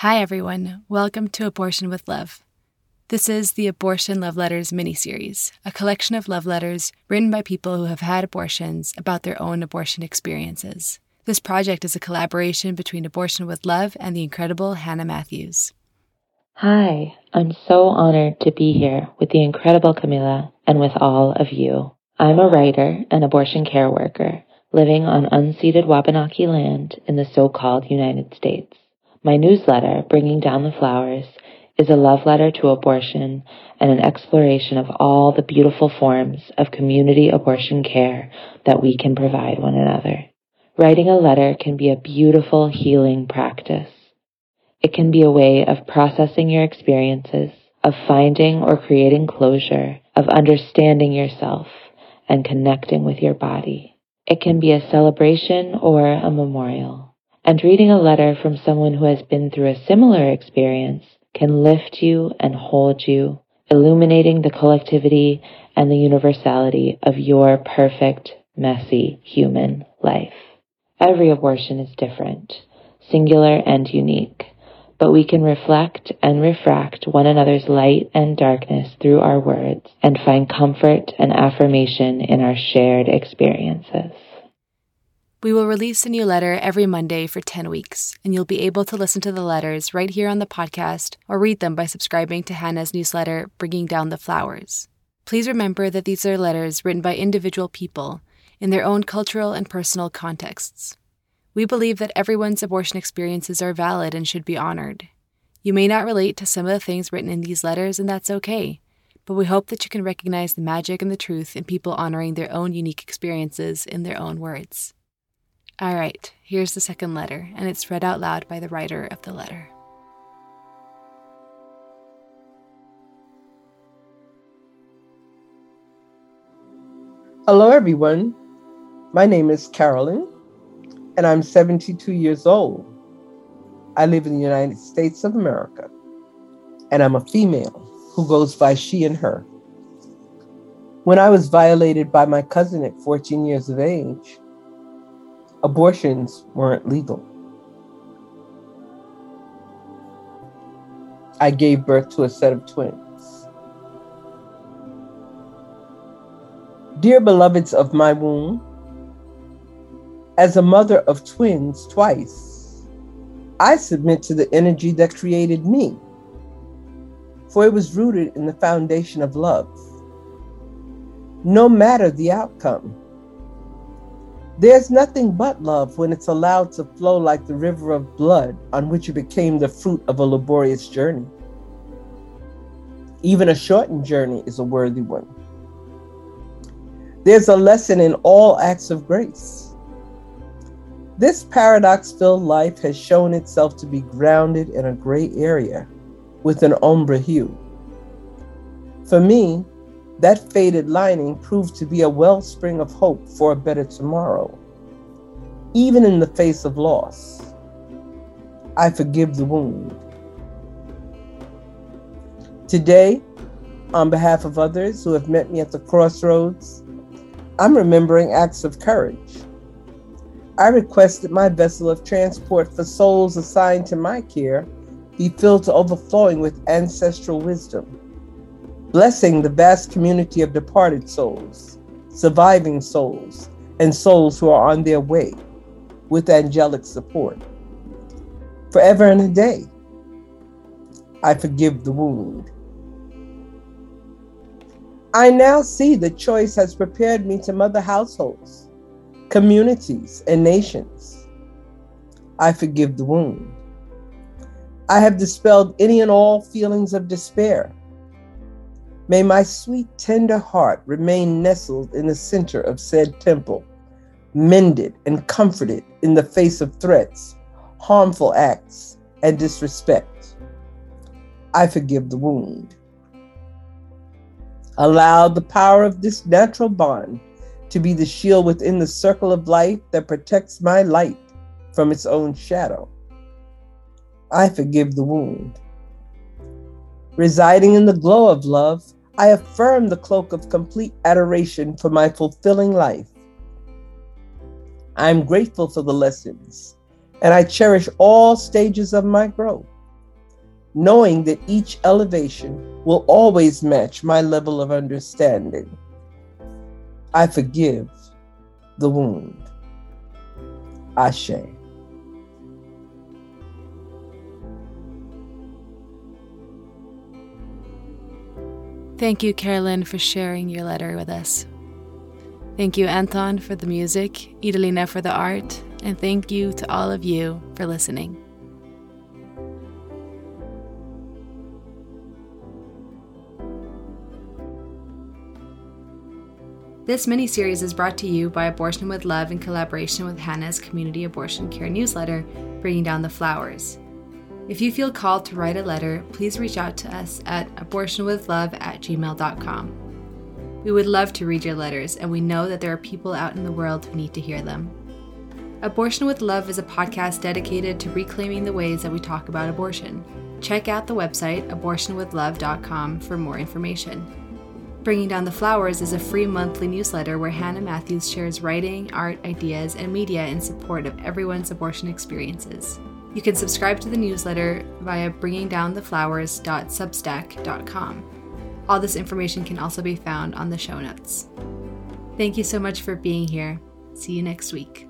Hi everyone, welcome to Abortion with Love. This is the Abortion Love Letters miniseries, a collection of love letters written by people who have had abortions about their own abortion experiences. This project is a collaboration between Abortion with Love and the incredible Hannah Matthews. Hi, I'm so honored to be here with the incredible Camila and with all of you. I'm a writer and abortion care worker living on unceded Wabanaki land in the so-called United States. My newsletter, Bringing Down the Flowers, is a love letter to abortion and an exploration of all the beautiful forms of community abortion care that we can provide one another. Writing a letter can be a beautiful healing practice. It can be a way of processing your experiences, of finding or creating closure, of understanding yourself and connecting with your body. It can be a celebration or a memorial. And reading a letter from someone who has been through a similar experience can lift you and hold you, illuminating the collectivity and the universality of your perfect, messy human life. Every abortion is different, singular and unique, but we can reflect and refract one another's light and darkness through our words and find comfort and affirmation in our shared experiences. We will release a new letter every Monday for 10 weeks, and you'll be able to listen to the letters right here on the podcast or read them by subscribing to Hannah's newsletter, Bringing Down the Flowers. Please remember that these are letters written by individual people in their own cultural and personal contexts. We believe that everyone's abortion experiences are valid and should be honored. You may not relate to some of the things written in these letters, and that's okay, but we hope that you can recognize the magic and the truth in people honoring their own unique experiences in their own words. All right, here's the second letter, and it's read out loud by the writer of the letter. Hello, everyone. My name is Carolyn, and I'm 72 years old. I live in the United States of America, and I'm a female who goes by she and her. When I was violated by my cousin at 14 years of age, abortions weren't legal. I gave birth to a set of twins. Dear beloveds of my womb, as a mother of twins twice, I submit to the energy that created me, for it was rooted in the foundation of love. No matter the outcome, there's nothing but love when it's allowed to flow like the river of blood on which it became the fruit of a laborious journey. Even a shortened journey is a worthy one. There's a lesson in all acts of grace. This paradox-filled life has shown itself to be grounded in a gray area with an ombre hue. For me, that faded lining proved to be a wellspring of hope for a better tomorrow, even in the face of loss. I forgive the wound. Today, on behalf of others who have met me at the crossroads, I'm remembering acts of courage. I requested my vessel of transport for souls assigned to my care be filled to overflowing with ancestral wisdom, blessing the vast community of departed souls, surviving souls, and souls who are on their way with angelic support. Forever and a day, I forgive the wound. I now see that choice has prepared me to mother households, communities, and nations. I forgive the wound. I have dispelled any and all feelings of despair. May my sweet, tender heart remain nestled in the center of said temple, mended and comforted in the face of threats, harmful acts, and disrespect. I forgive the wound. Allow the power of this natural bond to be the shield within the circle of life that protects my light from its own shadow. I forgive the wound. Residing in the glow of love, I affirm the cloak of complete adoration for my fulfilling life. I am grateful for the lessons, and I cherish all stages of my growth, knowing that each elevation will always match my level of understanding. I forgive the wound. Ashe. Thank you, Carolyn, for sharing your letter with us. Thank you, Anton, for the music, Idalina for the art, and thank you to all of you for listening. This mini-series is brought to you by Abortion with Love in collaboration with Hannah's community abortion care newsletter, Bringing Down the Flowers. If you feel called to write a letter, please reach out to us at abortionwithlove@gmail.com. We would love to read your letters, and we know that there are people out in the world who need to hear them. Abortion with Love is a podcast dedicated to reclaiming the ways that we talk about abortion. Check out the website abortionwithlove.com for more information. Bringing Down the Flowers is a free monthly newsletter where Hannah Matthews shares writing, art, ideas, and media in support of everyone's abortion experiences. You can subscribe to the newsletter via bringingdowntheflowers.substack.com. All this information can also be found on the show notes. Thank you so much for being here. See you next week.